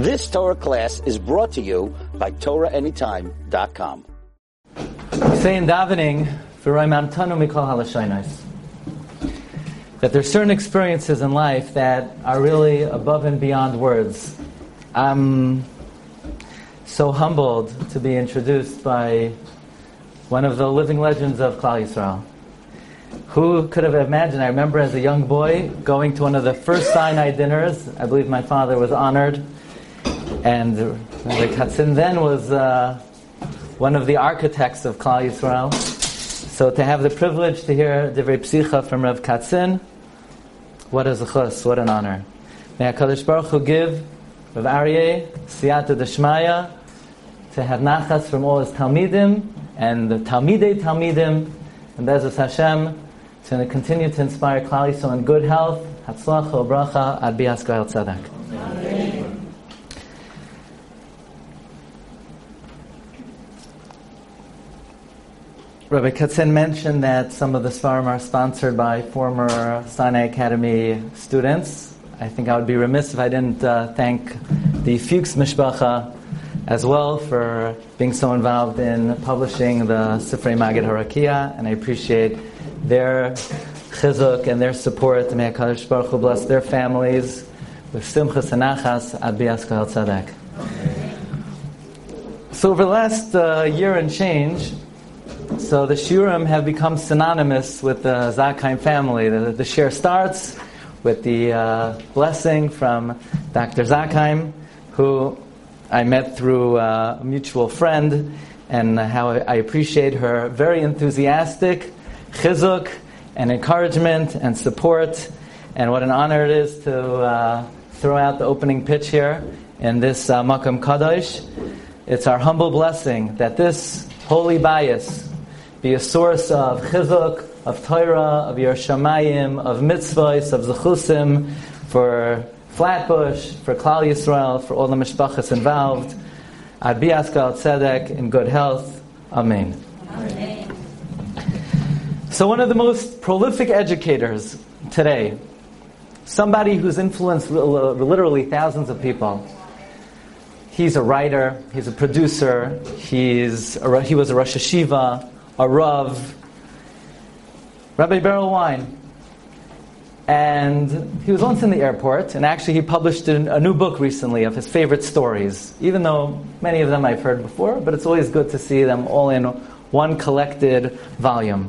This Torah class is brought to you by TorahAnytime.com. We say in davening, that there's certain experiences in life that are really above and beyond words. I'm so humbled to be introduced by one of the living legends of Klal Yisrael. Who could have imagined? I remember as a young boy going to one of the first Sinai dinners. I believe my father was honored. And Rabbi Katzin then was one of the architects of Klal Yisrael. So to have the privilege to hear Divrei Psicha from Rav Katzin, what a zechus, what an honor. May HaKadosh Baruch Hu give Rav Ariyeh, Siyata Deshmaya, to have nachas from all his Talmidim, and the Talmidei Talmidim, and Bezos Hashem, to continue to inspire Klal Yisrael in good health, Hatzlacha Ubracha, Ad Bias Gael Tzedek. Rabbi Katzin mentioned that some of the Svarim are sponsored by former Sinai Academy students. I think I would be remiss if I didn't thank the Fuchs Mishpacha as well for being so involved in publishing the Sifrei Maggid Harakia, and I appreciate their chizuk and their support. May HaKadosh Baruch Hu bless their families with simchas and nachas, ad bias kohel tzedek. So over the last year and change, so the shiurim have become synonymous with the Zakheim family. The shiur starts with the blessing from Dr. Zakheim, who I met through a mutual friend, and how I appreciate her very enthusiastic chizuk and encouragement and support, and what an honor it is to throw out the opening pitch here in this Makom Kadosh. It's our humble blessing that this holy bias be a source of chizuk, of Torah, of Yerushalayim, of mitzvahs, of zechusim, for Flatbush, for Klal Yisrael, for all the mishpachas involved. Ad bias gael tzedek, in good health. Amen. Amen. So one of the most prolific educators today, somebody who's influenced literally thousands of people. He's a writer, he's a producer, he was a Rosh Hashiva, a Rav, Rabbi Berel Wein. And he was once in the airport, and actually he published a new book recently of his favorite stories, even though many of them I've heard before, but it's always good to see them all in one collected volume.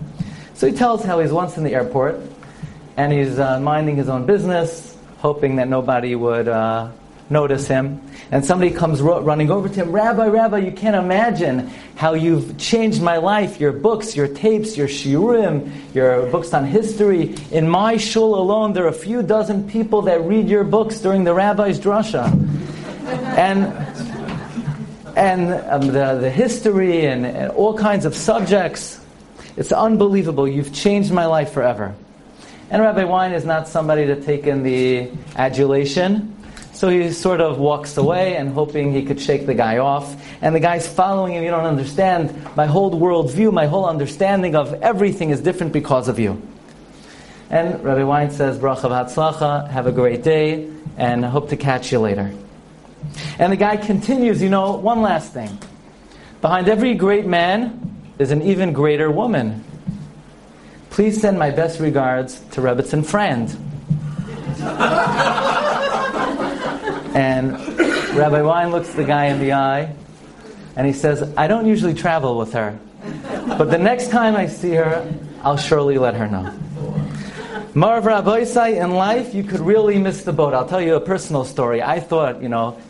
So he tells how he's once in the airport, and he's minding his own business, hoping that nobody would notice him. And somebody comes running over to him, Rabbi, you can't imagine how you've changed my life, your books, your tapes, your shiurim, your books on history. In my shul alone, there are a few dozen people that read your books during the rabbi's drasha. And the history and all kinds of subjects. It's unbelievable. You've changed my life forever. And Rabbi Wein is not somebody to take in the adulation. So he sort of walks away and hoping he could shake the guy off. And the guy's following him. You don't understand. My whole worldview, my whole understanding of everything is different because of you. And Rabbi Wein says, Bracha v'hatzlacha, have a great day, and hope to catch you later. And the guy continues, one last thing. Behind every great man is an even greater woman. Please send my best regards to Rebbetzin Frand. And Rabbi Wein looks the guy in the eye, and he says, I don't usually travel with her, but the next time I see her, I'll surely let her know. Marav Rabbeisai, in life, you could really miss the boat. I'll tell you a personal story. I thought,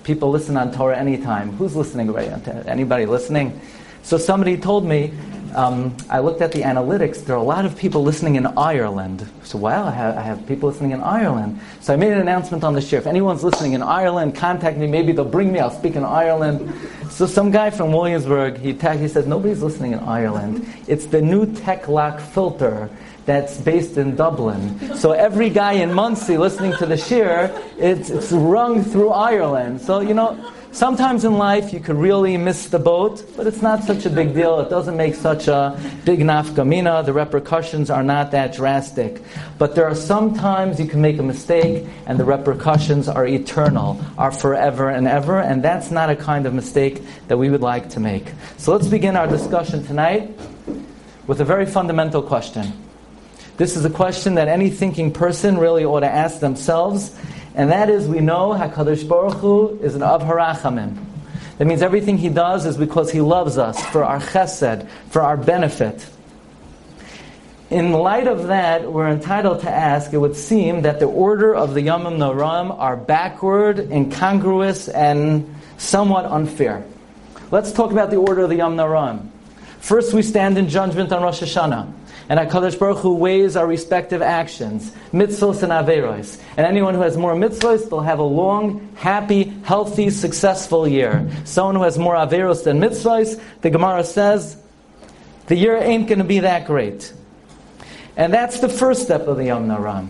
people listen on Torah anytime. Who's listening right now? Anybody listening? So somebody told me, I looked at the analytics, there are a lot of people listening in Ireland. So, wow, I have people listening in Ireland. So I made an announcement on the shiur. If anyone's listening in Ireland, contact me. Maybe they'll bring me. I'll speak in Ireland. So some guy from Williamsburg, he said, nobody's listening in Ireland. It's the new tech lock filter that's based in Dublin. So every guy in Muncie listening to the shiur, it's rung through Ireland. So, Sometimes in life you could really miss the boat, but it's not such a big deal. It doesn't make such a big nafka mina. The repercussions are not that drastic. But there are sometimes you can make a mistake and the repercussions are eternal, are forever and ever, and that's not a kind of mistake that we would like to make. So let's begin our discussion tonight with a very fundamental question. This is a question that any thinking person really ought to ask themselves, and that is, we know HaKadosh Baruch Hu is an Avhara Chamim. That means everything He does is because He loves us, for our chesed, for our benefit. In light of that, we're entitled to ask, it would seem that the order of the Yomim Noraim are backward, incongruous, and somewhat unfair. Let's talk about the order of the Yomim Noraim. First, we stand in judgment on Rosh Hashanah. And HaKadosh Baruch Hu weighs our respective actions, mitzvos and averos. And anyone who has more mitzvos, they'll have a long, happy, healthy, successful year. Someone who has more averos than mitzvos, the Gemara says, the year ain't going to be that great. And that's the first step of the Yom Noraim.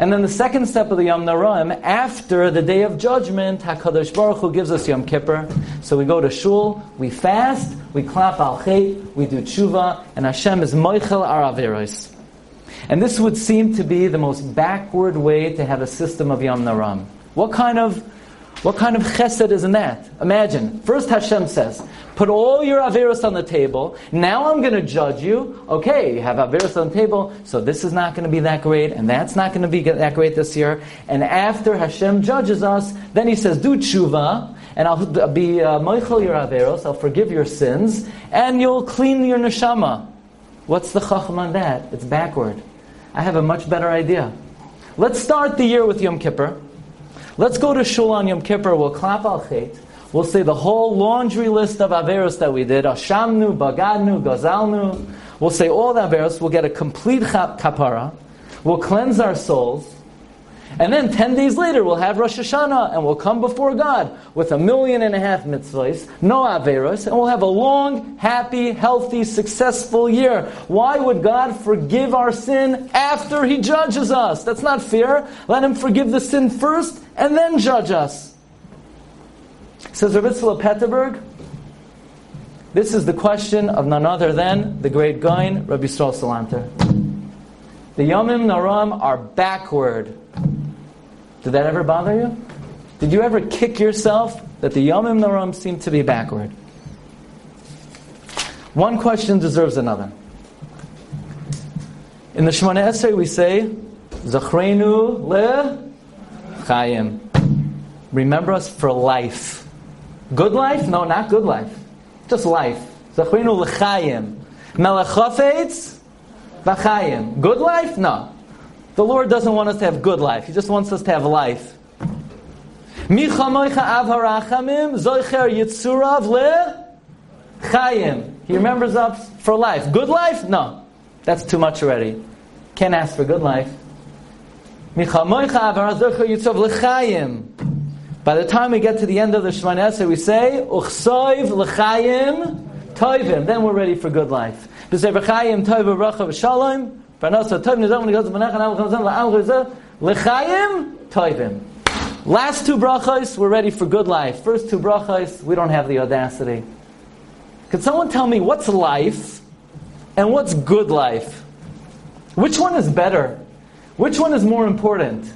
And then the second step of the Yom Noraim, after the Day of Judgment, HaKadosh Baruch Hu gives us Yom Kippur. So we go to shul, we fast, we clap al chet, we do tshuva, and Hashem is moichel our averos. And this would seem to be the most backward way to have a system of Yom Noraim. What kind of chesed is in that? Imagine, first Hashem says, put all your averos on the table, now I'm going to judge you. Okay, you have averos on the table, so this is not going to be that great, and that's not going to be that great this year. And after Hashem judges us, then He says, do tshuva, and I'll be moichel your averos, I'll forgive your sins, and you'll clean your neshama. What's the chacham on that? It's backward. I have a much better idea. Let's start the year with Yom Kippur. Let's go to shul on Yom Kippur, we'll clap al chet, we'll say the whole laundry list of averos that we did, ashamnu, bagadnu, gazalnu, we'll say all the averos, we'll get a complete kapara, we'll cleanse our souls, and then 10 days later, we'll have Rosh Hashanah, and we'll come before God with 1.5 million mitzvahs, no averos, and we'll have a long, happy, healthy, successful year. Why would God forgive our sin after He judges us? That's not fair. Let Him forgive the sin first, and then judge us. Says Rabbi Tzvila Petterberg, this is the question of none other than the great Gaon, Rabbi Yisrael Salanter. The Yomim Noraim are backward. Did that ever bother you? Did you ever kick yourself that the Yomim Noraim seemed to be backward? One question deserves another. In the Shemona Esrei we say, Zachrenu leChayim. Remember us for life. Good life? No, not good life. Just life. Zachrenu leChayim. Melech Chofetz v'Chayim. Good life? No. The Lord doesn't want us to have good life. He just wants us to have life. He remembers us for life. Good life? No. That's too much already. Can't ask for good life. By the time we get to the end of the Shemona Esrei, we say, then we're ready for good life. Last two brachos, we're ready for good life. First two brachos, we don't have the audacity. Could someone tell me what's life and what's good life? Which one is better? Which one is more important?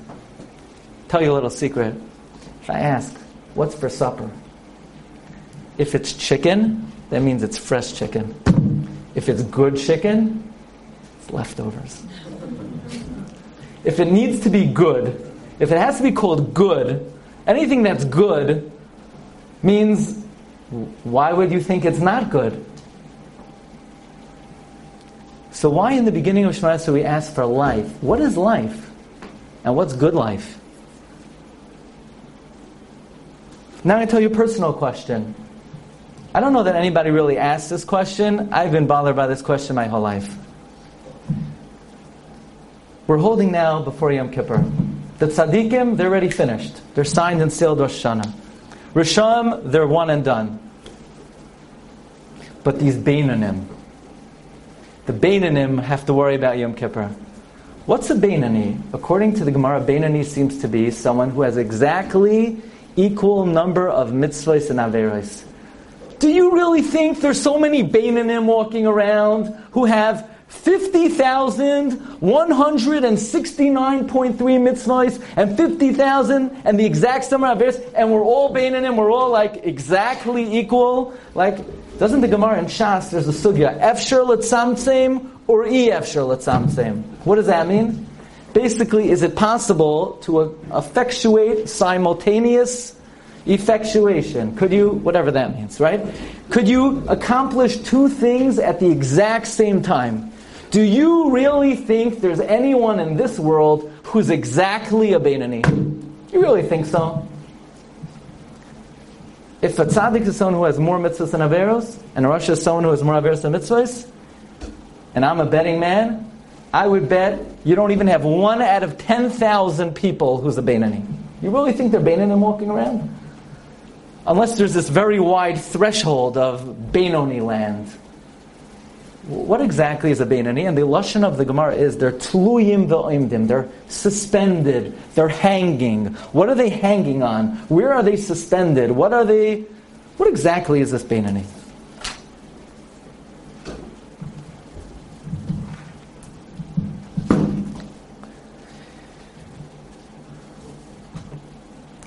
Tell you a little secret. If I ask, what's for supper? If it's chicken, that means it's fresh chicken. If it's good chicken, leftovers. If it needs to be good, if it has to be called good, anything that's good means why would you think it's not good? So why in the beginning of Shemona Esrei we ask for life? What is life? And what's good life? Now I tell you a personal question. I don't know that anybody really asked this question. I've been bothered by this question my whole life. We're holding now before Yom Kippur. The tzaddikim, they're already finished. They're signed and sealed Rosh Hashanah. Risham, they're one and done. But these Beinanim, the Beinanim have to worry about Yom Kippur. What's a Beinani? According to the Gemara, Beinani seems to be someone who has exactly equal number of mitzvahs and averos. Do you really think there's so many Beinanim walking around who have 50,169.3 mitzvahs and 50,000 and the exact number of averos, and we're all Beinanim, we're all like exactly equal? Like, doesn't the Gemara in Shas, there's a sugya, efshar letzamtzem or efshar letzamtzem? What does that mean? Basically, is it possible to effectuate simultaneous effectuation? Could you, whatever that means, right? Could you accomplish two things at the exact same time? Do you really think there's anyone in this world who's exactly a Beinani? You really think so? If a tzaddik is someone who has more mitzvahs than averos, and a rasha is someone who has more averos than mitzvahs, and I'm a betting man, I would bet you don't even have 1 out of 10,000 people who's a Beinani. You really think they're Beinanim walking around? Unless there's this very wide threshold of Beinoni land. What exactly is a Beinoni? And the lashon of the Gemara is they're tluyim v'oimdim. They're suspended. They're hanging. What are they hanging on? Where are they suspended? What are they? What exactly is this Beinoni?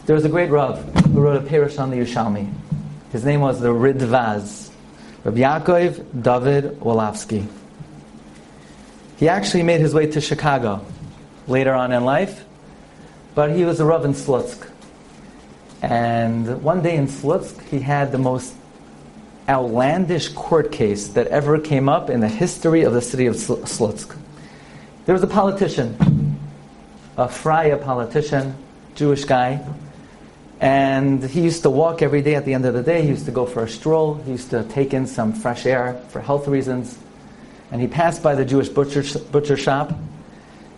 There was a great Rav who wrote a Perush on the Yerushalmi. His name was the Ridbaz, Rabbi Yaakov David Wolofsky. He actually made his way to Chicago later on in life, but he was a Rav in Slutsk. And one day in Slutsk, he had the most outlandish court case that ever came up in the history of the city of Slutsk. There was a politician, a Freya politician, Jewish guy, and he used to walk every day. At the end of the day, he used to go for a stroll. He used to take in some fresh air for health reasons. And he passed by the Jewish butcher shop,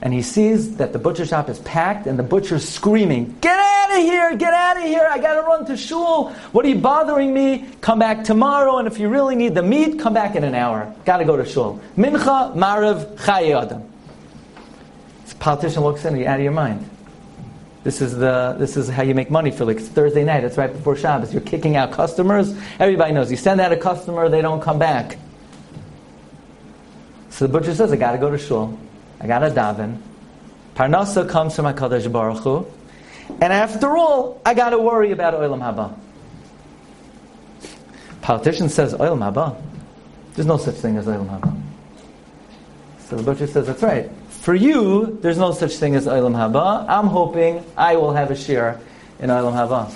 and he sees that the butcher shop is packed, and the butcher's screaming, "Get out of here! Get out of here! I gotta run to shul! What are you bothering me? Come back tomorrow, and if you really need the meat, come back in an hour. Gotta go to shul. Mincha, Marev, Chaye Adam." This politician walks in, "Are you out of your mind? This is how you make money for like Thursday night. It's right before Shabbos. You're kicking out customers. Everybody knows. You send out a customer, they don't come back." So the butcher says, "I got to go to shul. I got to daven. Parnasa comes from HaKadosh Baruch Hu. And after all, I got to worry about Olam Haba." Politician says, "Olam Haba? There's no such thing as Olam Haba." So the butcher says, "That's right. For you, there's no such thing as Olam Haba. I'm hoping I will have a share in Olam Haba."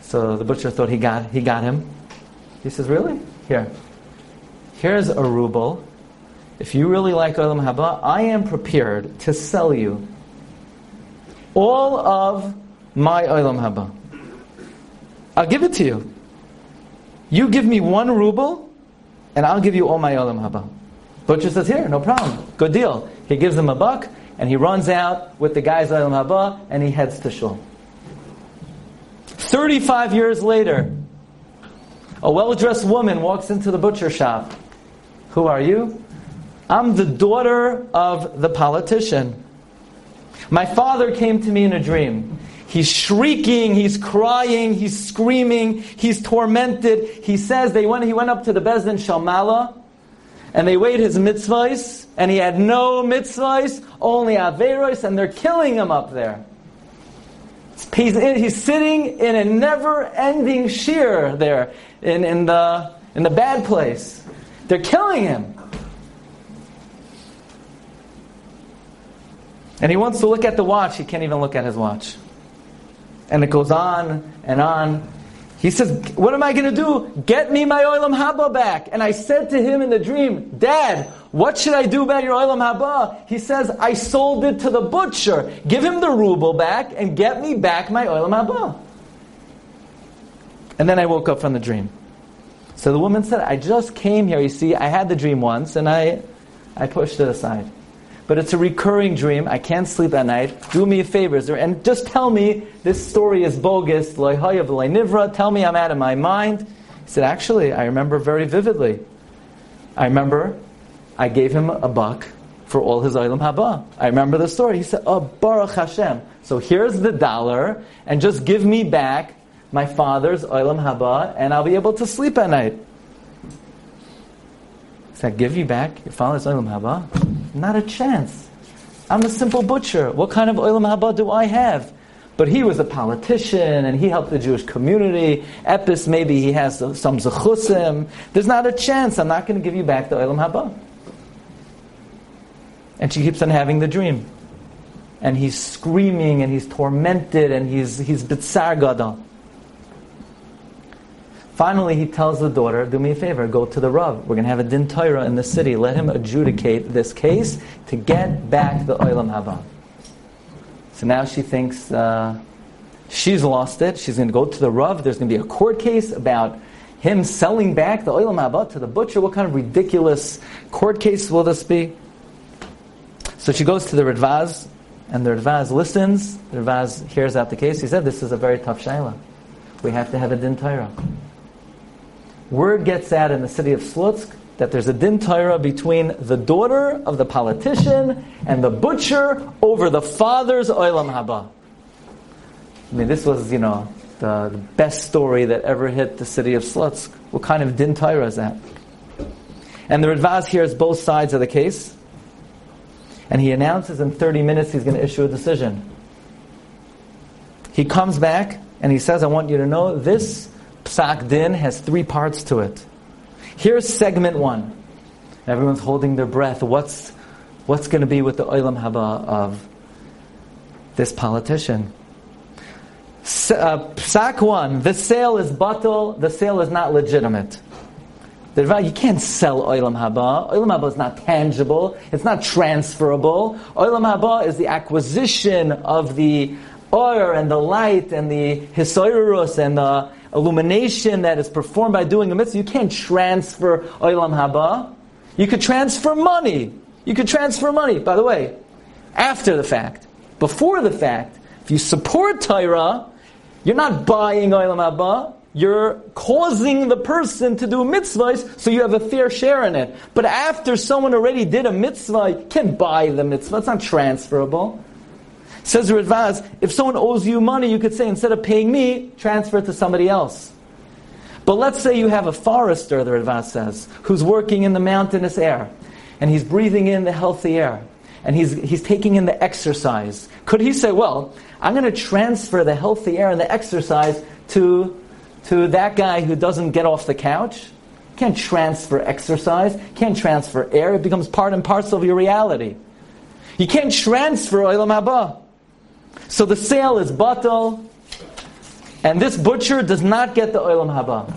So the butcher thought he got him. He says, "Really? Here's a ruble. If you really like Olam Haba, I am prepared to sell you all of my Olam Haba. I'll give it to you. You give me 1 ruble, and I'll give you all my Olam Haba." Butcher says, "Here, no problem. Good deal." He gives him $1, and he runs out with the guy's Olam Haba, and he heads to shul. 35 years later, a well-dressed woman walks into the butcher shop. "Who are you?" "I'm the daughter of the politician. My father came to me in a dream. He's shrieking, he's crying, he's screaming, he's tormented. He says he went up to the Beis Din Shalmala, and they weighed his mitzvahs, and he had no mitzvahs, only averos, and they're killing him up there. He's sitting in a never-ending shear there, in the bad place. They're killing him. And he wants to look at the watch, he can't even look at his watch." And it goes on and on. He says, "What am I going to do? Get me my Olam Haba back. And I said to him in the dream, 'Dad, what should I do about your Olam Haba?' He says, 'I sold it to the butcher. Give him the ruble back and get me back my Olam Haba.' And then I woke up from the dream." So the woman said, "I just came here. You see, I had the dream once and I pushed it aside. But it's a recurring dream. I can't sleep at night. Do me a favor, and just tell me this story is bogus. Lo haya v'lo nivra. Tell me I'm out of my mind." He said, "Actually, I remember very vividly. I remember I gave him $1 for all his Olam Haba. I remember the story. He said, "Oh, Baruch Hashem. So here's the dollar, and just give me back my father's Olam Haba, and I'll be able to sleep at night." He said, "Give you back your father's Olam Haba? Not a chance. I'm a simple butcher. What kind of Olam Haba do I have?" But he was a politician, and he helped the Jewish community. Epis, maybe he has some zechusim. There's not a chance. I'm not going to give you back the Olam Haba. And she keeps on having the dream. And he's screaming, and he's tormented, and he's bitzar gadol. Finally, he tells the daughter, "Do me a favor, go to the Rav. We're going to have a din Torah in the city. Let him adjudicate this case to get back the Olam Haba." So now she thinks she's lost it. She's going to go to the Rav. There's going to be a court case about him selling back the Olam Haba to the butcher. What kind of ridiculous court case will this be? So she goes to the Ridbaz, and the Ridbaz listens. The Ridbaz hears out the case. He said, "This is a very tough shaila. We have to have a din Torah." Word gets out in the city of Slutsk that there's a din Torah between the daughter of the politician and the butcher over the father's Olam Haba. I mean, this was, the best story that ever hit the city of Slutsk. What kind of din Torah is that? And the Ridbaz hears both sides of the case, and he announces in 30 minutes he's going to issue a decision. He comes back, and he says, "I want you to know, this psak din has three parts to it. Here's segment one." Everyone's holding their breath. What's going to be with the Olam Haba of this politician? Psak one, the sale is batal, the sale is not legitimate. You can't sell Olam Haba. Olam Haba is not tangible. It's not transferable. Olam Haba is the acquisition of the oil and the light and the hisoirus and the illumination that is performed by doing a mitzvah. You can't transfer Olam Haba. You could transfer money. By the way, after the fact. Before the fact, if you support Torah, you're not buying Olam Haba. You're causing the person to do mitzvahs, so you have a fair share in it. But after someone already did a mitzvah, you can't buy the mitzvah. It's not transferable. Says Ridbaz, if someone owes you money, you could say, instead of paying me, transfer it to somebody else. But let's say you have a forester, the Ridbaz says, who's working in the mountainous air, and he's breathing in the healthy air, and he's taking in the exercise. Could he say, well, I'm going to transfer the healthy air and the exercise to that guy who doesn't get off the couch? Can't transfer exercise, can't transfer air. It becomes part and parcel of your reality. You can't transfer Olam Haba. So the sale is batal, and this butcher does not get the Olam Haba.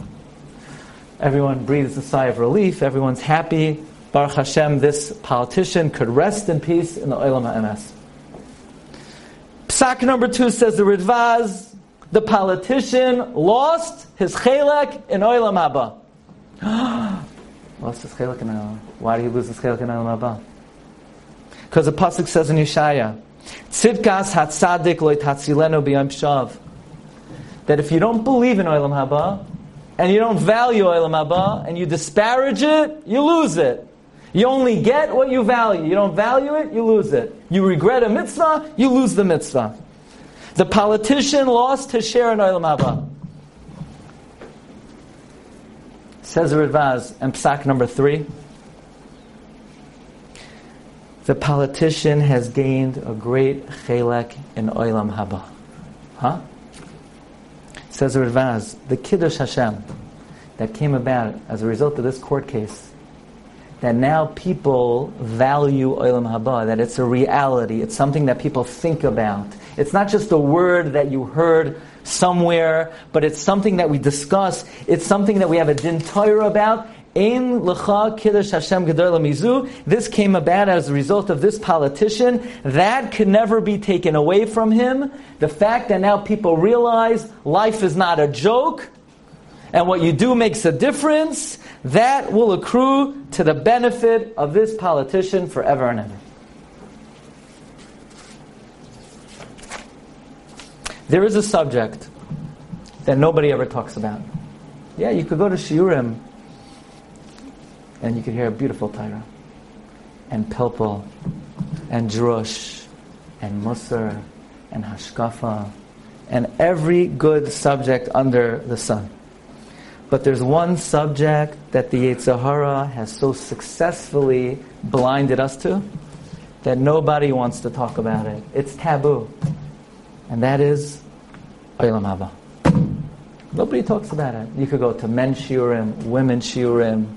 Everyone breathes a sigh of relief. Everyone's happy. Baruch Hashem, this politician could rest in peace in the Olam HaEmes. Psak number two, says the Ridbaz, the politician lost his chelak in Olam Haba. Lost his chelak in Olam Haba. Why did he lose his chelak in Olam Haba? Because the pasuk says in Yeshaya, "Tzidkas hatzadik lo tatzilenu b'yom shav," that if you don't believe in Olam Haba, and you don't value Olam Haba, and you disparage it, you lose it. You only get what you value. You don't value it, you lose it. You regret a mitzvah, you lose the mitzvah. The politician lost his share in Olam Haba. Says Ridbaz, and psak number three, the politician has gained a great chelak in Olam Haba. Huh? Says Ridbaz, the Kiddush Hashem that came about as a result of this court case, that now people value Olam Haba, that it's a reality, it's something that people think about. It's not just a word that you heard somewhere, but it's something that we discuss, it's something that we have a din Torah about. Ein lecha kiddush Hashem gedol mizu. This came about as a result of this politician. That could never be taken away from him. The fact that now people realize life is not a joke, and what you do makes a difference, that will accrue to the benefit of this politician forever and ever. There is a subject that nobody ever talks about. Yeah, you could go to shiurim, and you could hear a beautiful Torah. and pilpul and drush and musar and hashkafa and every good subject under the sun. But there's one subject that the Yetzer Hara has so successfully blinded us to that nobody wants to talk about it. It's taboo. And that is Olam Haba. Nobody talks about it. You could go to men shiurim, women shiurim,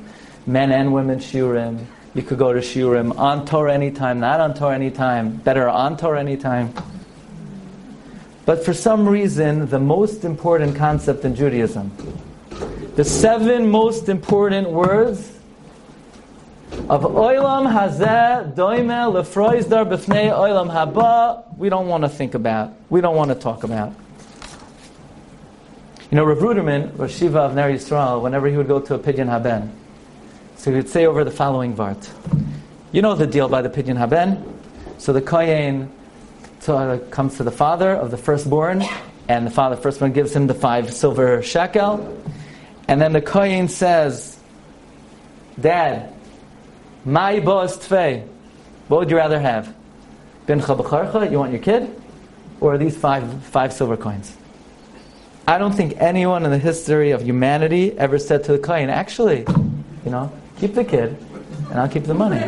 men and women shiurim. You could go to shiurim on Torah anytime, not on Torah anytime, better on Torah anytime. But for some reason, the most important concept in Judaism, the seven most important words of Olam Hazeh Doimeh Lefroizdar B'fnei Olam Haba, we don't want to think about. We don't want to talk about. You know, Rav Ruderman, Rav Shiva of Ner Yisrael, whenever he would go to a Pidyon Haben, so he would say over the following vart. You know the deal by the Pidyon Haben. So the Kohen comes to the father of the firstborn, and the father of the firstborn gives him the 5 silver shekel. And then the Kohen says, Dad, my boss tfei, what would you rather have? Bincha b'charcha, you want your kid? Or these five silver coins? I don't think anyone in the history of humanity ever said to the Kohen, actually, you know, keep the kid and I'll keep the money.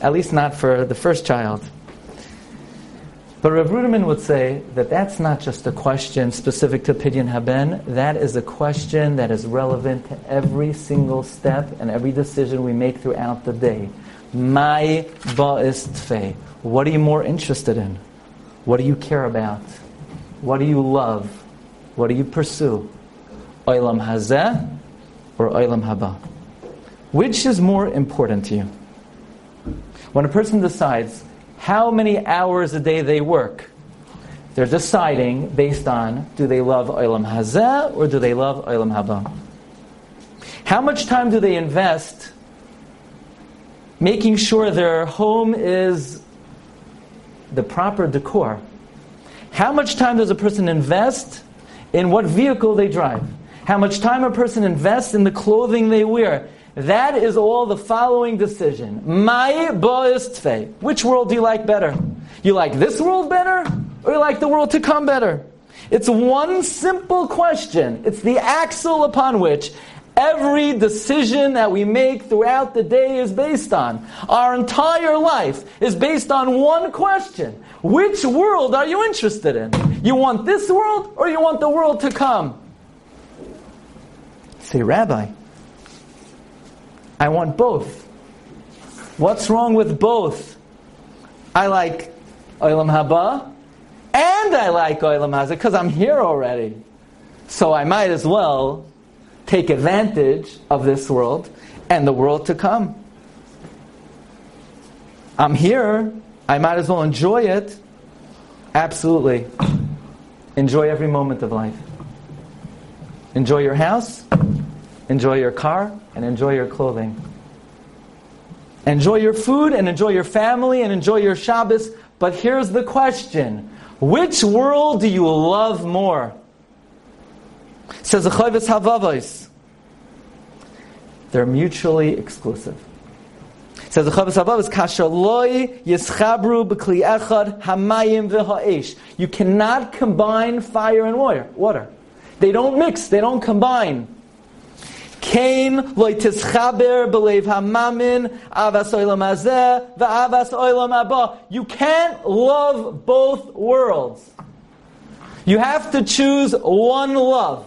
At least not for the first child. But Rav Ruderman would say that that's not just a question specific to Pidyon Haben. That is a question that is relevant to every single step and every decision we make throughout the day. My ba'is tfei. What are you more interested in? What do you care about? What do you love? What do you pursue? Olam Hazeh or Olam Haba? Which is more important to you? When a person decides how many hours a day they work, they're deciding based on, do they love Olam Hazeh or do they love Olam Haba? How much time do they invest making sure their home is the proper decor? How much time does a person invest in what vehicle they drive? How much time a person invests in the clothing they wear? That is all the following decision. My bo'is tfei. Which world do you like better? You like this world better? Or you like the world to come better? It's one simple question. It's the axle upon which every decision that we make throughout the day is based on. Our entire life is based on one question. Which world are you interested in? You want this world or you want the world to come? Say, Rabbi, I want both. What's wrong with both? I like Olam Haba and I like Olam Hazeh because I'm here already. So I might as well take advantage of this world and the world to come. I'm here. I might as well enjoy it. Absolutely. Enjoy every moment of life. Enjoy your house, enjoy your car, and enjoy your clothing. Enjoy your food, and enjoy your family, and enjoy your Shabbos. But here's the question. Which world do you love more? Says the Chayvus Havavos. They're mutually exclusive. Says the Chavos Havavos, Kasher loy yischabru b'kli echad hamayim v'ha'esh. You cannot combine fire and water. They don't mix. They don't combine. Kain loy tischaber b'leiv hamamin avas olam hazeh v'avas olam haba. You can't love both worlds. You have to choose one love.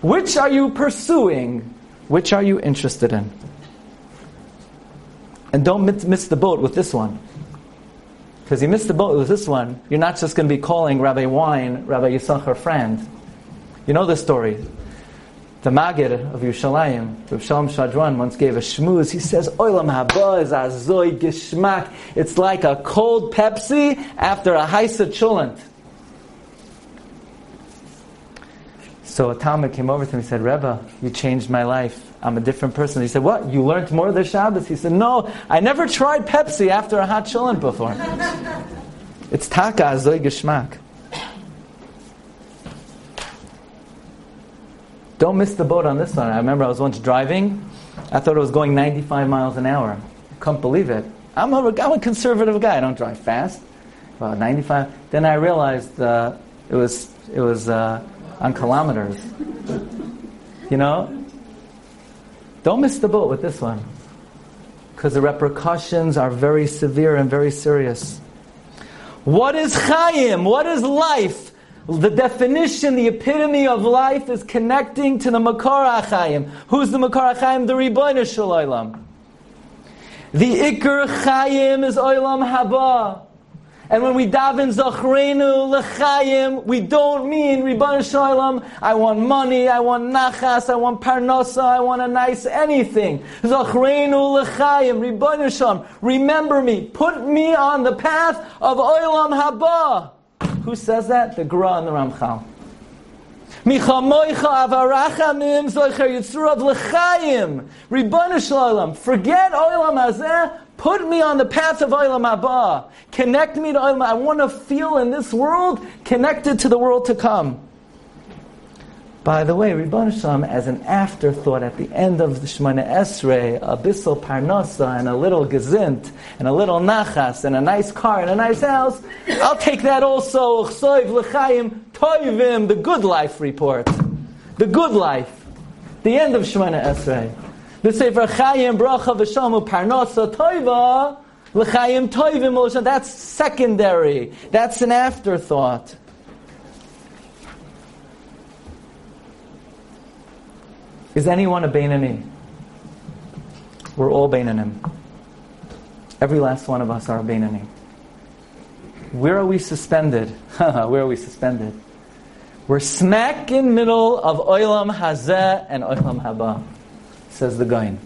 Which are you pursuing? Which are you interested in? And don't miss the boat with this one. Because you miss the boat with this one, you're not just going to be calling Rabbi Wein, Rabbi Yissocher Frand. You know the story. The Maggid of Yerushalayim, Rav Shalom Shadron, once gave a shmooze. He says, Olam Haba is azoi gishmak. It's like a cold Pepsi after a heisa cholent. So a Talmud came over to him and said, Rebbe, you changed my life. I'm a different person. He said, what? You learned more this Shabbos? He said, no, I never tried Pepsi after a hot chillin before. It's taka azoy geshmak. Don't miss the boat on this one. I remember I was once driving. I thought it was going 95 miles an hour. Couldn't believe it. I'm a conservative guy. I don't drive fast. About 95. Then I realized it was on kilometers. You know? Don't miss the boat with this one, because the repercussions are very severe and very serious. What is Chaim? What is life? The definition, the epitome of life is connecting to the Makar HaChaim. Who's the Makar HaChaim? The Ribono Shel Olam. The Iker Chaim is Olam Haba. And when we daven Zochreinu L'Chaim, we don't mean Ribono Shel Olam, I want money, I want nachas, I want parnosa, I want a nice anything. Zochreinu L'Chaim, Ribono Shel Olam, remember me, put me on the path of Olam Haba. Who says that? The Gra and the Ramchal. Michamoicha avarachamim zocher yitzurav l'chaim. Ribono Shel Olam, forget Olam Hazeh. Put me on the path of Olam Haba. Connect me to Olam. I want to feel in this world connected to the world to come. By the way, Ribono Shel Olam, as an afterthought at the end of the Shemona Esrei, a bissel parnasa and a little gezint and a little nachas and a nice car and a nice house, I'll take that also. Chsoiv l'chaim toivim, the good life report. The good life. The end of Shemona Esrei. The Sefer Chaim, Bracha V'Shamu, Parnasa, Toiva, L'Chaim Toivim, that's secondary. That's an afterthought. Is anyone a Beinani? We're all Beinanim. Every last one of us are a Beinani. Where are we suspended? Where are we suspended? We're smack in the middle of Olam Hazeh and Olam Haba. Says the Gaon.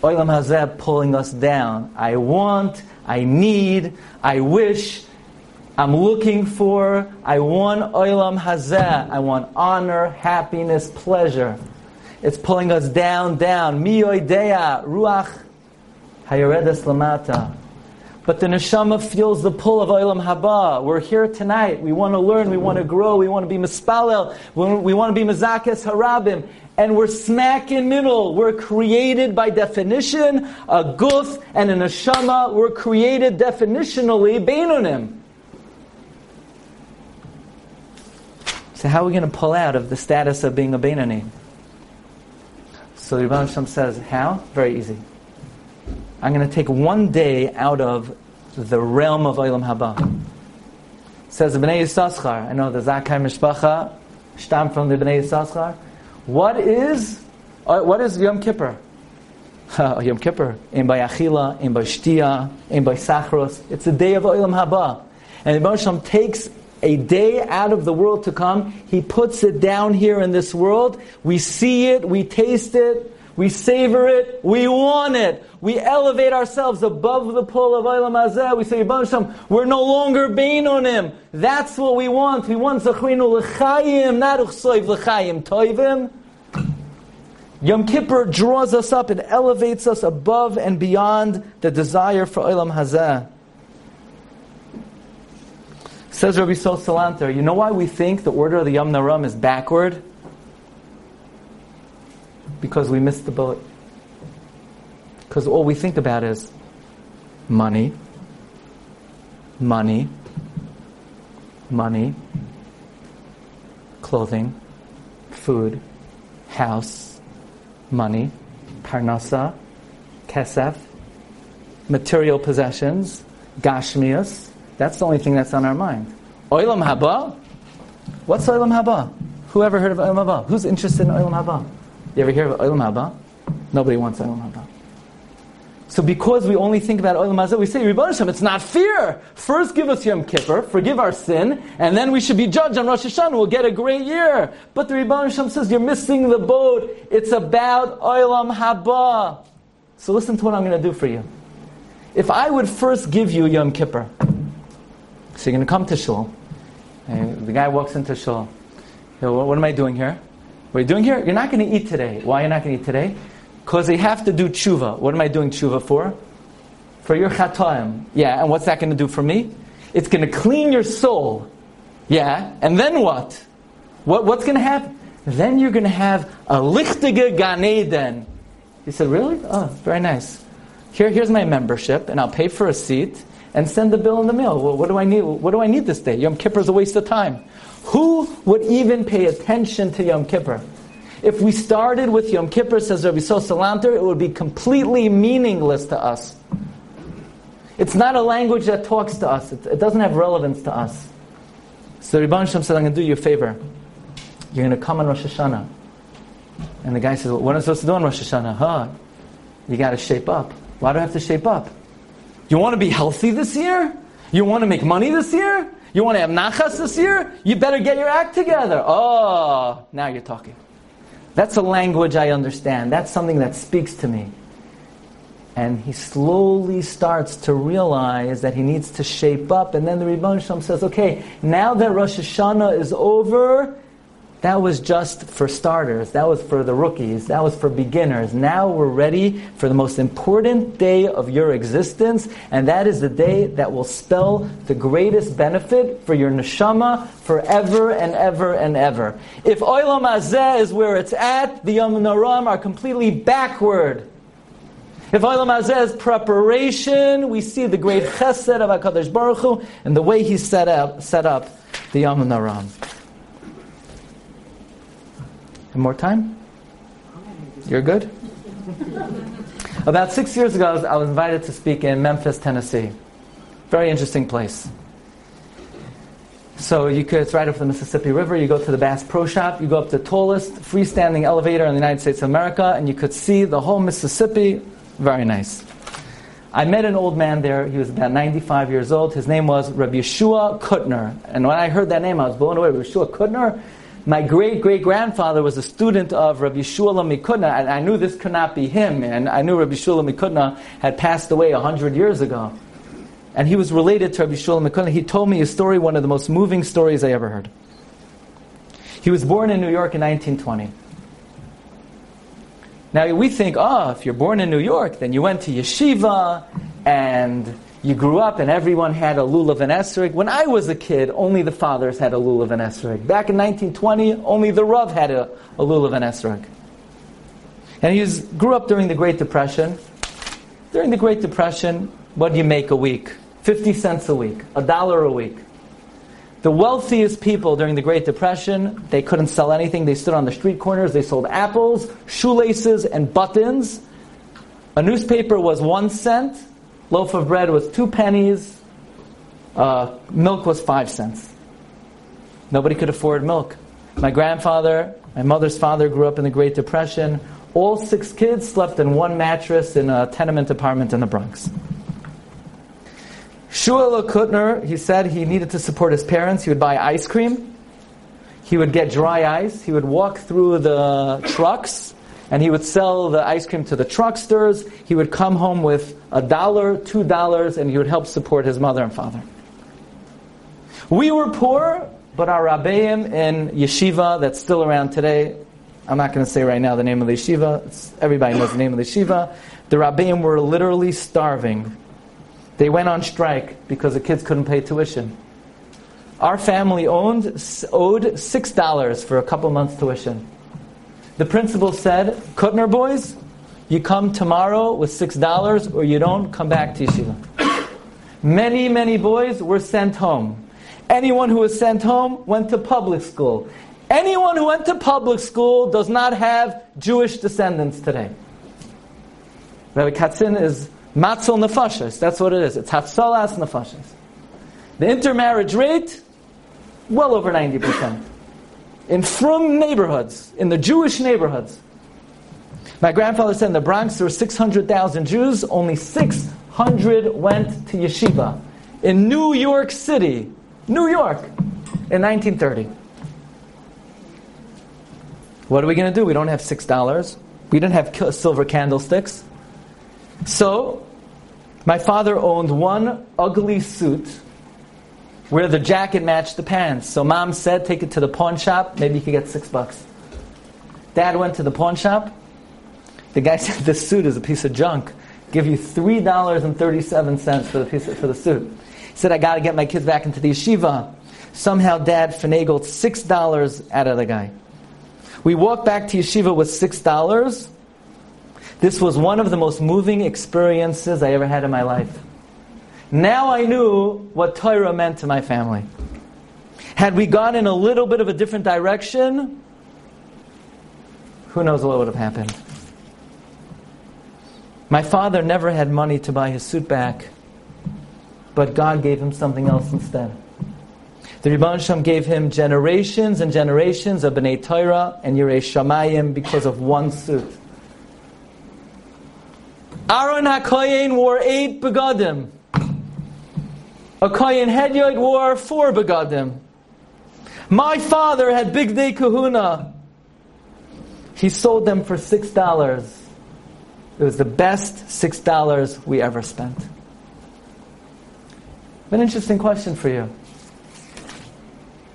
Olam Hazeh pulling us down. I want, I need, I wish, I'm looking for, I want Olam Hazeh. I want honor, happiness, pleasure. It's pulling us down, down. Mi yoidea, ruach, hayaredes lamata. But the neshama feels the pull of Olam Haba. We're here tonight. We want to learn. We want to grow. We want to be mispalel. We want to be mezakes harabim. And we're smack in middle. We're created by definition, a guf and a neshama. We're created definitionally, beinonim. So how are we going to pull out of the status of being a beinoni? So the Rebbeinu Shem says, how? Very easy. I'm going to take one day out of the realm of Olam Haba. Says the Bnei Yisachar. I know the Zakheim Mishpacha, Shtam from the Bnei Yisachar. What is Yom Kippur? Yom Kippur. Ein by Achila, ein by Shtia, ein by Sachros. It's a day of Olam Haba. And the Rebbeinu Shem takes a day out of the world to come. He puts it down here in this world. We see it, we taste it. We savor it. We want it. We elevate ourselves above the pull of Olam Hazeh. We say, Yibam Shem, we're no longer Beinonim. That's what we want. We want Zachrinu L'Chaim, not Uchsoiv L'Chaim Toivim. Yom Kippur draws us up. It elevates us above and beyond the desire for Olam Hazeh. Says Rabbi Sol Salanter, you know why we think the order of the Yom Naram is backward? Because we missed the boat. Because all we think about is money, money, money, clothing, food, house, money, parnasa, kesef, material possessions, gashmias. That's the only thing that's on our mind. Olam Haba? What's Olam Haba? Who ever heard of Olam Haba? Who's interested in Olam Haba? You ever hear of Olam Haba? Nobody wants Olam Haba. So because we only think about Olam Hazeh, we say, Ribono Shel Olam, it's not fear. First give us Yom Kippur, forgive our sin, and then we should be judged on Rosh Hashanah. We'll get a great year. But the Ribono Shel Olam says, you're missing the boat. It's about Olam Haba. So listen to what I'm going to do for you. If I would first give you Yom Kippur, so you're going to come to shul. And the guy walks into shul. What am I doing here? What are you doing here? You're not going to eat today. Why are you not going to eat today? Because they have to do tshuva. What am I doing tshuva for? For your chatoim. Yeah, and what's that going to do for me? It's going to clean your soul. Yeah, and then what? What's going to happen? then you're going to have a lichtige Gan Eden. He said, really? Oh, very nice. Here's my membership, and I'll pay for a seat and send the bill in the mail. Well, what do I need? What do I need this day? Yom Kippur is a waste of time. Who would even pay attention to Yom Kippur? If we started with Yom Kippur, says Rabbi Yishsocher Frand, it would be completely meaningless to us. It's not a language that talks to us. It doesn't have relevance to us. So Rebbe Hashem said, I'm going to do you a favor. You're going to come on Rosh Hashanah. And the guy says, well, what am I supposed to do on Rosh Hashanah? Huh? You got to shape up. Why do I have to shape up? You want to be healthy this year? You want to make money this year? You want to have nachas this year? You better get your act together. Oh, now you're talking. That's a language I understand. That's something that speaks to me. And he slowly starts to realize that he needs to shape up. And then the Rebbeinu Shalom says, okay, now that Rosh Hashanah is over, that was just for starters. That was for the rookies. That was for beginners. Now we're ready for the most important day of your existence. And that is the day that will spell the greatest benefit for your neshama forever and ever and ever. If Olam Hazeh is where it's at, the Yom Noraim are completely backward. If Olam Hazeh is preparation, we see the great chesed of HaKadosh Baruch Hu and the way he set up the Yom Noraim. And more time? You're good? About 6 years ago, I was invited to speak in Memphis, Tennessee. Very interesting place. So it's right off the Mississippi River. You go to the Bass Pro Shop. You go up the tallest freestanding elevator in the United States of America, and you could see the whole Mississippi. Very nice. I met an old man there. He was about 95 years old. His name was Rabbi Yeshua Kutner. And when I heard that name, I was blown away. Rabbi Yeshua Kutner? My great-great-grandfather was a student of Rabbi Shalom MiKutno. I knew this could not be him. And I knew Rabbi Shalom MiKutno had passed away 100 years ago. And he was related to Rabbi Shalom MiKutno. He told me a story, one of the most moving stories I ever heard. He was born in New York in 1920. Now we think, if you're born in New York, then you went to yeshiva, and you grew up, and everyone had a lulav and esrog. When I was a kid, only the fathers had a lulav and esrog. Back in 1920, only the Rav had a lulav and esrog. And he grew up during the Great Depression. During the Great Depression, what do you make a week? 50 cents a week, $1 a week. The wealthiest people during the Great Depression, they couldn't sell anything. They stood on the street corners. They sold apples, shoelaces, and buttons. A newspaper was 1 cent. Loaf of bread was 2 pennies. Milk was 5 cents. Nobody could afford milk. My grandfather, my mother's father, grew up in the Great Depression. All 6 kids slept in one mattress in a tenement apartment in the Bronx. Shula Kutner, he said he needed to support his parents. He would buy ice cream. He would get dry ice. He would walk through the trucks, and he would sell the ice cream to the trucksters. He would come home with $1, $2, and he would help support his mother and father. We were poor, but our rabbeim in yeshiva that's still around today, I'm not going to say right now the name of the yeshiva. Everybody knows the name of the yeshiva. The rabbeim were literally starving. They went on strike because the kids couldn't pay tuition. Our family owed $6 for a couple months' tuition. The principal said, Kutner boys, you come tomorrow with $6 or you don't come back to yeshiva. Many, many boys were sent home. Anyone who was sent home went to public school. Anyone who went to public school does not have Jewish descendants today. Rabbi Katzin is Matzel nefashos, that's what it is. It's hafsalas nefashos. The intermarriage rate, well over 90%. In frum neighborhoods, in the Jewish neighborhoods. My grandfather said in the Bronx there were 600,000 Jews, only 600 went to yeshiva. In New York City, New York, in 1930. What are we going to do? We don't have $6. We don't have silver candlesticks. So, my father owned one ugly suit where the jacket matched the pants. So mom said, take it to the pawn shop, maybe you could get $6. Dad went to the pawn shop. The guy said, this suit is a piece of junk. Give you $3.37 for the suit. He said, I got to get my kids back into the yeshiva. Somehow dad finagled $6 out of the guy. We walked back to yeshiva with $6. This was one of the most moving experiences I ever had in my life. Now I knew what Torah meant to my family. Had we gone in a little bit of a different direction, who knows what would have happened. My father never had money to buy his suit back, but God gave him something else instead. The Ribbon Shem gave him generations and generations of B'nai Torah and Yirei Shamayim because of one suit. Aaron HaKoyin wore 8 begadim. A Koyin Hedyot wore 4 begadim. My father had Big Day Kahuna. He sold them for $6. It was the best $6 we ever spent. An interesting question for you.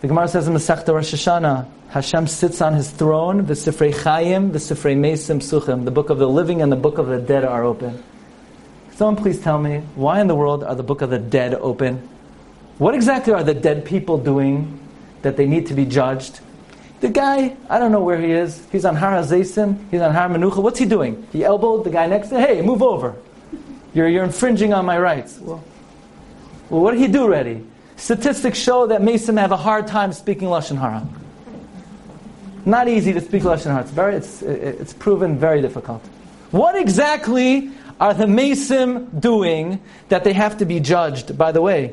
The Gemara says in Masechta Rosh Hashanah, Hashem sits on His throne, the Sifrei Chaim, the Sifrei Meisim Suchim, the book of the living and the book of the dead are open. Someone please tell me, why in the world are the book of the dead open? What exactly are the dead people doing that they need to be judged? The guy, I don't know where he is. He's on Har HaZeisim, he's on Har Menucha. What's he doing? He elbowed the guy next to him. Hey, move over. You're infringing on my rights. Well, what did he do already? Statistics show that Mason have a hard time speaking Lashon Hara. Not easy to speak Lashon Hara. It's proven very difficult. What exactly are the Mason doing that they have to be judged? By the way,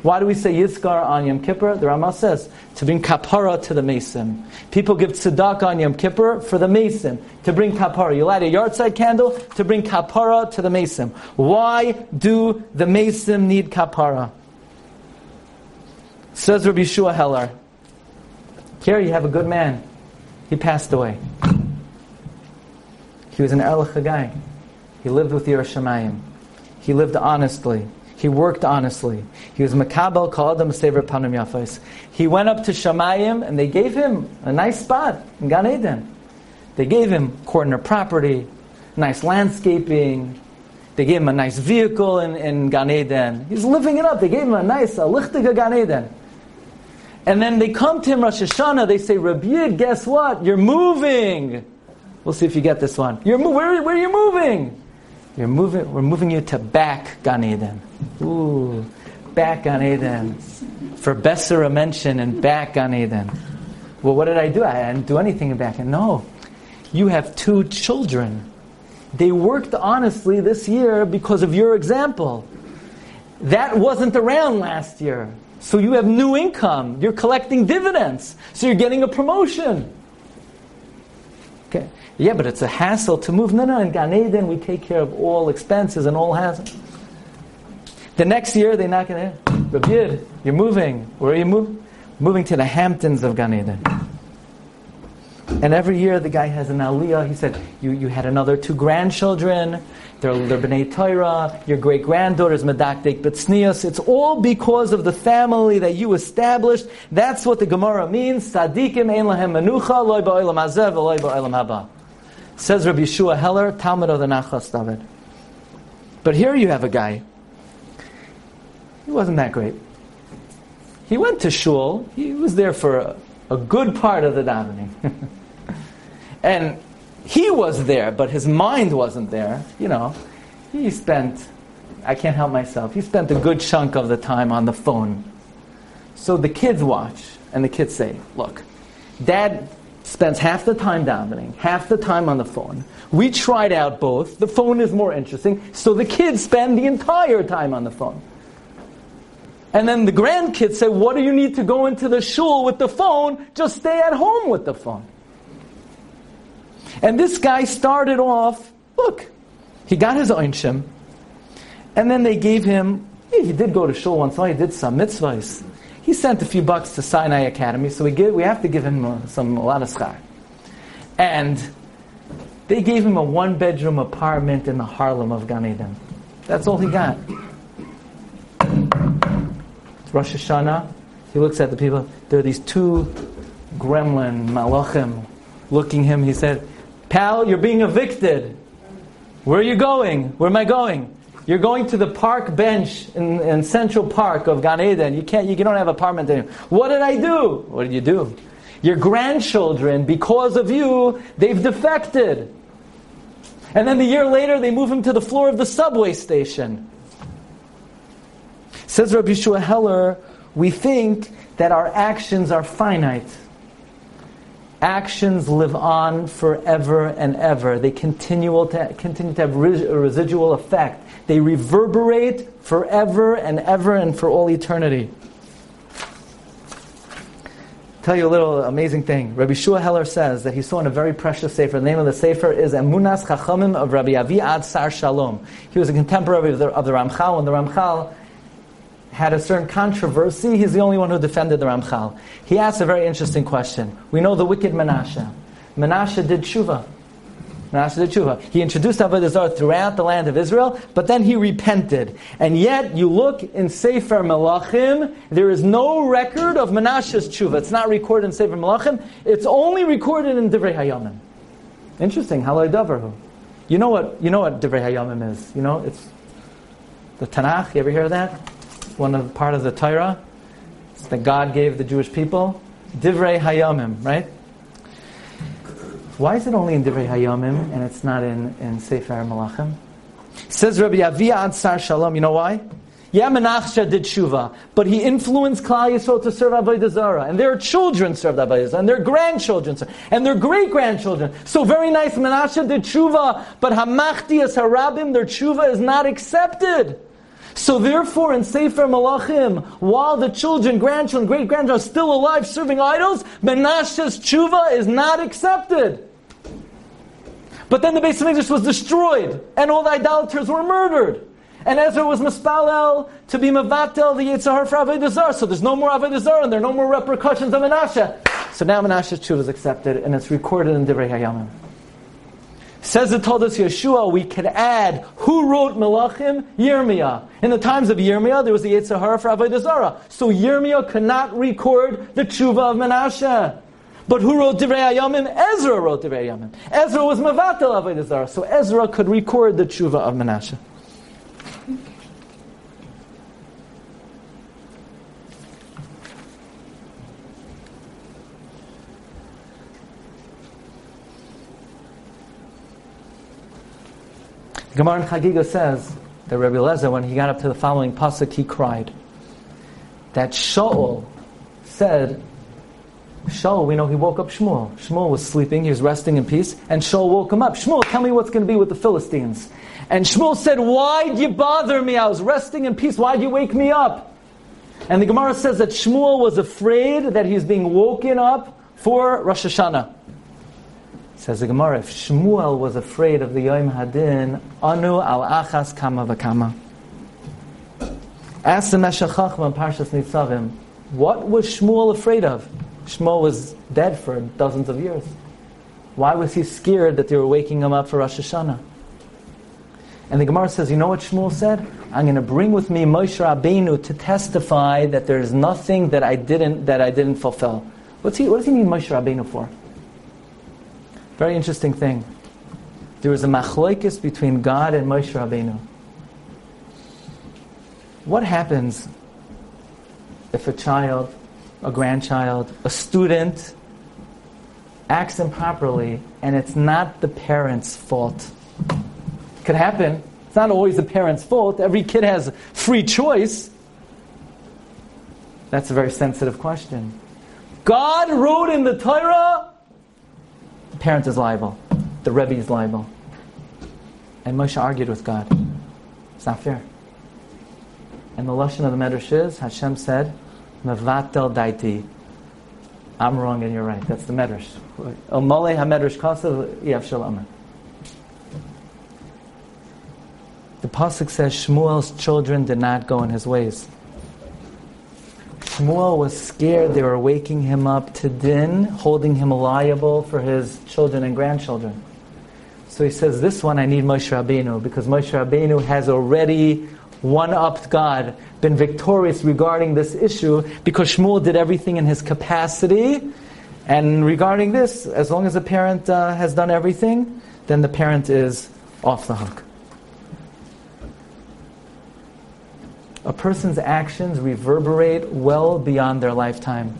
why do we say Yizkar on Yom Kippur? The Ramchal says, to bring kapara to the Mason. People give tzedakah on Yom Kippur for the Mason, to bring kapara. You light a yardside candle to bring kapara to the Mason. Why do the Mason need kapara? Says Rabbi Shua Heller, here you have a good man. He passed away. He was an Erlich guy. He lived with Yireh Shamayim. He lived honestly. He worked honestly. He was Makabel Kol Adam Sever Panim Yafos. He went up to Shamayim and they gave him a nice spot in Gan Eden. They gave him corner property, nice landscaping. They gave him a nice vehicle in Gan Eden. He's living it up. They gave him a nice Lichtiga Gan Eden. And then they come to him, Rosh Hashanah, they say, Rabbi Yid, guess what? You're moving. We'll see if you get this one. Where are you moving? We're moving you to back Gan Eden. Ooh, back Gan Eden. For Besser a mention and back Gan Eden. Well, what did I do? I didn't do anything in back. No, you have 2 children. They worked honestly this year because of your example. That wasn't around last year. So you have new income. You're collecting dividends. So you're getting a promotion. Okay. Yeah, but it's a hassle to move. No, in Gan Eden we take care of all expenses and all hassle. The next year they're not going to... Rabbi Yid, you're moving. Where are you moving? Moving to the Hamptons of Gan Eden. And every year the guy has an aliyah. He said, you had another 2 grandchildren. They're B'nai Torah. Your great-granddaughter's Medakdik B'tznius. It's all because of the family that you established. That's what the Gemara means. Tzadikim ein lahem menucha, loy ba'olam hazeh v'loy ba'olam haba. Says Rabbi Yeshua Heller, Talmud of the Nachas David. But here you have a guy. He wasn't that great. He went to shul. He was there for a good part of the davening. And he was there, but his mind wasn't there. You know, he spent a good chunk of the time on the phone. So the kids watch, and the kids say, look, Dad spends half the time davening, half the time on the phone. We tried out both. The phone is more interesting. So the kids spend the entire time on the phone. And then the grandkids say, what do you need to go into the shul with the phone? Just stay at home with the phone. And this guy started off, look, he got his oinshim, and then they gave him, he did go to shul once, he did some mitzvahs. He sent a few bucks to Sinai Academy, so we have to give him a lot of schar. And they gave him a 1-bedroom apartment in the Harlem of Gan Eden. That's all he got. Rosh Hashanah, he looks at the people, there are these 2 gremlin malachim looking him. He said, pal, you're being evicted. Where are you going? Where am I going? You're going to the park bench in Central Park of Gan Eden. You don't have an apartment anymore. What did I do? What did you do? Your grandchildren, because of you, they've defected. And then the year later, they move him to the floor of the subway station. Says Rabbi Shua Heller, we think that our actions are finite. Actions live on forever and ever. They continue to have a residual effect. They reverberate forever and ever and for all eternity. Tell you a little amazing thing. Rabbi Shua Heller says that he saw in a very precious sefer. The name of the sefer is Emunas Chachamim of Rabbi Avi'ad Sar Shalom. He was a contemporary of the Ramchal, and the Ramchal had a certain controversy. He's the only one who defended the Ramchal. He asked a very interesting question. We know the wicked Menashe. Menashe did tshuva. He introduced Avodah Zarah throughout the land of Israel, but then he repented. And yet, you look in Sefer Melachim, there is no record of Menashe's tshuva. It's not recorded in Sefer Melachim. It's only recorded in Divrei Hayamim. Interesting. Halay Davarhu. You know what Divrei Hayamim is? You know, it's the Tanakh. You ever hear of that? Part of the Torah that God gave the Jewish people. Divrei Hayamim, right? Why is it only in Divrei Hayamim and it's not in Sefer Melachim? Says Rabbi Avi'ad Sar Shalom, you know why? Yeah, Menashe did tshuva, but he influenced Klal Yisrael to serve Avodah Zarah, and their children served Avodah Zarah, and their grandchildren served, and their great-grandchildren. So very nice, Menashe did tshuva, but Hamachdias Harabim, their tshuva is not accepted. So therefore, in Sefer Melachim, while the children, grandchildren, great-grandchildren are still alive serving idols, Menashe's tshuva is not accepted. But then the Beis Hamikdash was destroyed, and all the idolaters were murdered. And Ezra was mispalel to be mevatel the Yitzhar for Avodah Zarah. So there's no more Avodah Zarah, and there are no more repercussions of Menashe. So now Menashe's tshuva is accepted, and it's recorded in Divrei Hayamim. Says it told us Yeshua, we could add, who wrote Melachim? Yirmiyah. In the times of Yirmiyah, there was the Yetzer Hara for Avodah Zarah. So Yirmiyah could not record the tshuva of Menashe. But who wrote Divrei Hayamim? Ezra wrote Divrei Hayamim. Ezra was mevatel Avodah Zarah. So Ezra could record the tshuva of Menashe. Gemara in Chagiga says that Rabbi Elazar, when he got up to the following pasuk, he cried. That Shaul said, we know he woke up Shmuel. Shmuel was sleeping, he was resting in peace, and Shaul woke him up. Shmuel, tell me what's going to be with the Philistines. And Shmuel said, why'd you bother me? I was resting in peace, why'd you wake me up? And the Gemara says that Shmuel was afraid that he's being woken up for Rosh Hashanah. Says the Gemara, if Shmuel was afraid of the Yom Hadin, Anu al-Achas Kama V'Kama. Ask the Meshech Chacham in Parshas Nitzavim, what was Shmuel afraid of? Shmuel was dead for dozens of years. Why was he scared that they were waking him up for Rosh Hashanah? And the Gemara says, you know what Shmuel said? I'm going to bring with me Moshe Rabbeinu to testify that there is nothing that I didn't fulfill. What does he need Moshe Rabbeinu for? Very interesting thing. There was a machlokes between God and Moshe Rabbeinu. What happens if a child, a grandchild, a student acts improperly and it's not the parents' fault? It could happen. It's not always the parents' fault. Every kid has free choice. That's a very sensitive question. God wrote in the Torah, parent is liable. The Rebbe is liable. And Moshe argued with God. It's not fair. And the Lashon of the Medrash is, Hashem said, Mevatel daiti. I'm wrong and you're right. That's the Medrash. Omolei ha-Medrash kasev yav shalom. The pasuk says Shmuel's children did not go in his ways. Shmuel was scared they were waking him up to din, holding him liable for his children and grandchildren. So he says, this one I need Moshe Rabbeinu, because Moshe Rabbeinu has already one-upped God, been victorious regarding this issue, because Shmuel did everything in his capacity. And regarding this, as long as the parent has done everything, then the parent is off the hook. A person's actions reverberate well beyond their lifetime.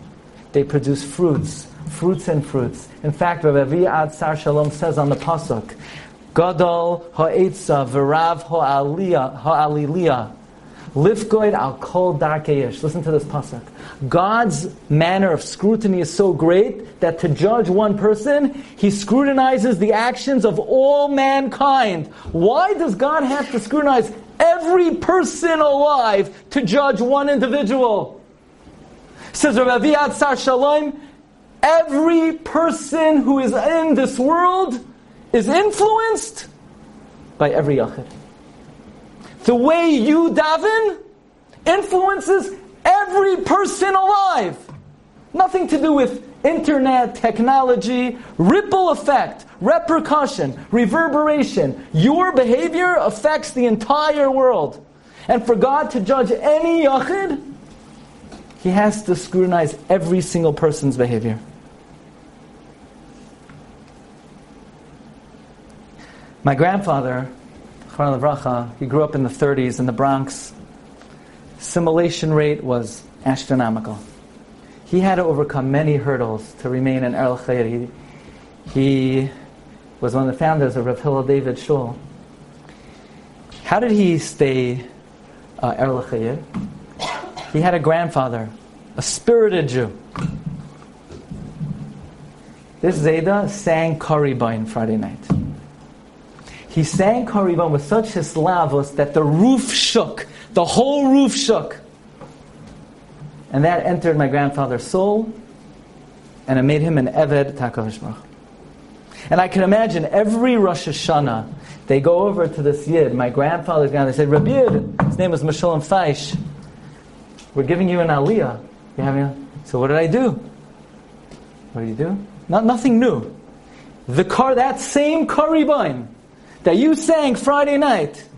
they produce fruits, fruits and fruits. In fact, Rabbi Avi'ad Sar Shalom says on the pasuk, "Gadol ha'etza v'rav ha'aliliya, lifgoid al kol darkeish." Listen to this pasuk. God's manner of scrutiny is so great that to judge one person, He scrutinizes the actions of all mankind. Why does God have to scrutinize every person alive to judge one individual? Says Rabbi Avi'ad Sar Shalom, every person who is in this world is influenced by every yachid. The way you daven influences every person alive. Nothing to do with internet, technology, ripple effect, repercussion, reverberation. Your behavior affects the entire world. And for God to judge any yachid, He has to scrutinize every single person's behavior. My grandfather, Charon of Racha, he grew up in the 30s in the Bronx. Assimilation rate was astronomical. He had to overcome many hurdles to remain an Erl Chayyid. He was one of the founders of Rav Hillel David Shul. How did he stay Erl Chayyid? He had a grandfather, a spirited Jew. This Zayda sang Karibain Friday night. He sang Kariban with such hislavos that the roof shook. The whole roof shook. And that entered my grandfather's soul, and it made him an Eved Takavish Baruch. And I can imagine every Rosh Hashanah, they go over to this Yid, my grandfather's grandfather, they said, Rabbi Yid, his name was Meshulam Faish, we're giving you an aliyah. You're having a... So what did I do? What do you do? Nothing new. That same Kariban that you sang Friday night.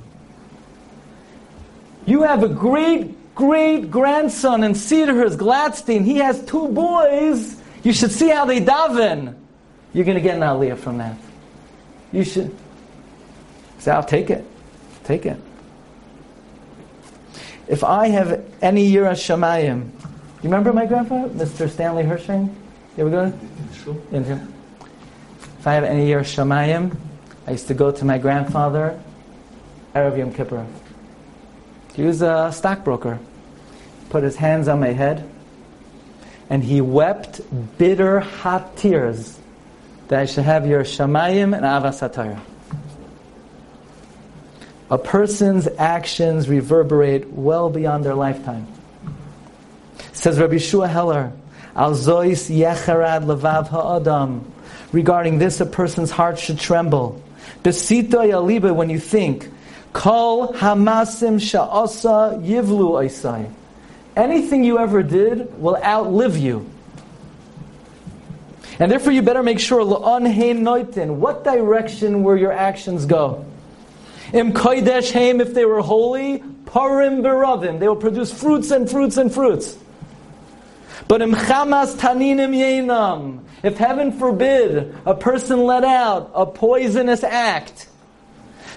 You have a great-great-grandson in Cedarhurst Gladstein. He has 2 boys. You should see how they daven. You're going to get an aliyah from that. You should. So I'll take it. Take it. If I have any Yiras Shamayim, you remember my grandfather, Mr. Stanley Hershing? Here we go. Sure. If I have any Yiras Shamayim, I used to go to my grandfather, Erev Yom Kippur. He was a stockbroker. Put his hands on my head, and he wept bitter, hot tears that I should have Yiras Shamayim and Ahava Satayra. A person's actions reverberate well beyond their lifetime. Says Rabbi Shua Heller, Al Zois Yecharad Levav HaAdam. Regarding this, a person's heart should tremble. Besito Yaliba, when you think, Kol Hamasim Sha'asa Yivlu Oisai. Anything you ever did will outlive you. And therefore you better make sure, L'on Hein Noitin, what direction will your actions go? Im Kodesh Heim, if they were holy, Parim Beravim, they will produce fruits and fruits and fruits. But Im Chamas Taninim Yenam, if heaven forbid a person let out a poisonous act,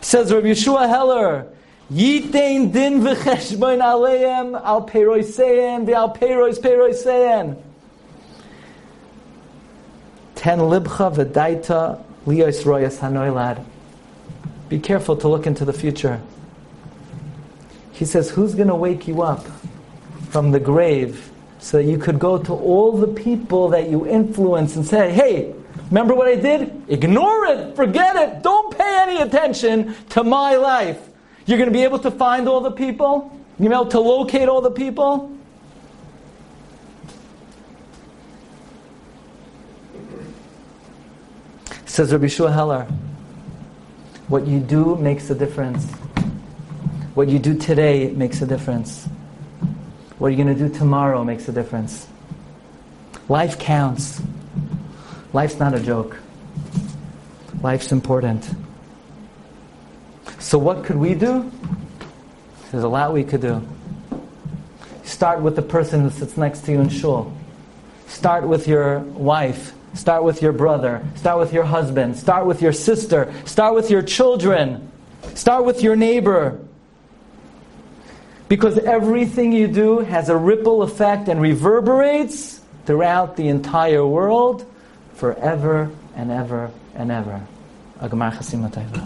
says Rabbi Yeshua Heller, Yitein din v'cheshbon aleim al peirosein v'al peiros peirosein. 10 libcha v'daita lios royas hanoilad. Be careful to look into the future. He says, who's going to wake you up from the grave so that you could go to all the people that you influence and say, hey, remember what I did? Ignore it, forget it, don't pay any attention to my life. You're going to be able to find all the people? You're going to be able to locate all the people? Says Rabbi Shua Heller, what you do makes a difference. What you do today makes a difference. What you're going to do tomorrow makes a difference. Life counts. Life's not a joke. Life's important. So what could we do? There's a lot we could do. Start with the person who sits next to you in shul. Start with your wife. Start with your brother. Start with your husband. Start with your sister. Start with your children. Start with your neighbor. Because everything you do has a ripple effect and reverberates throughout the entire world, forever and ever and ever. Agmar Chasima Taiva.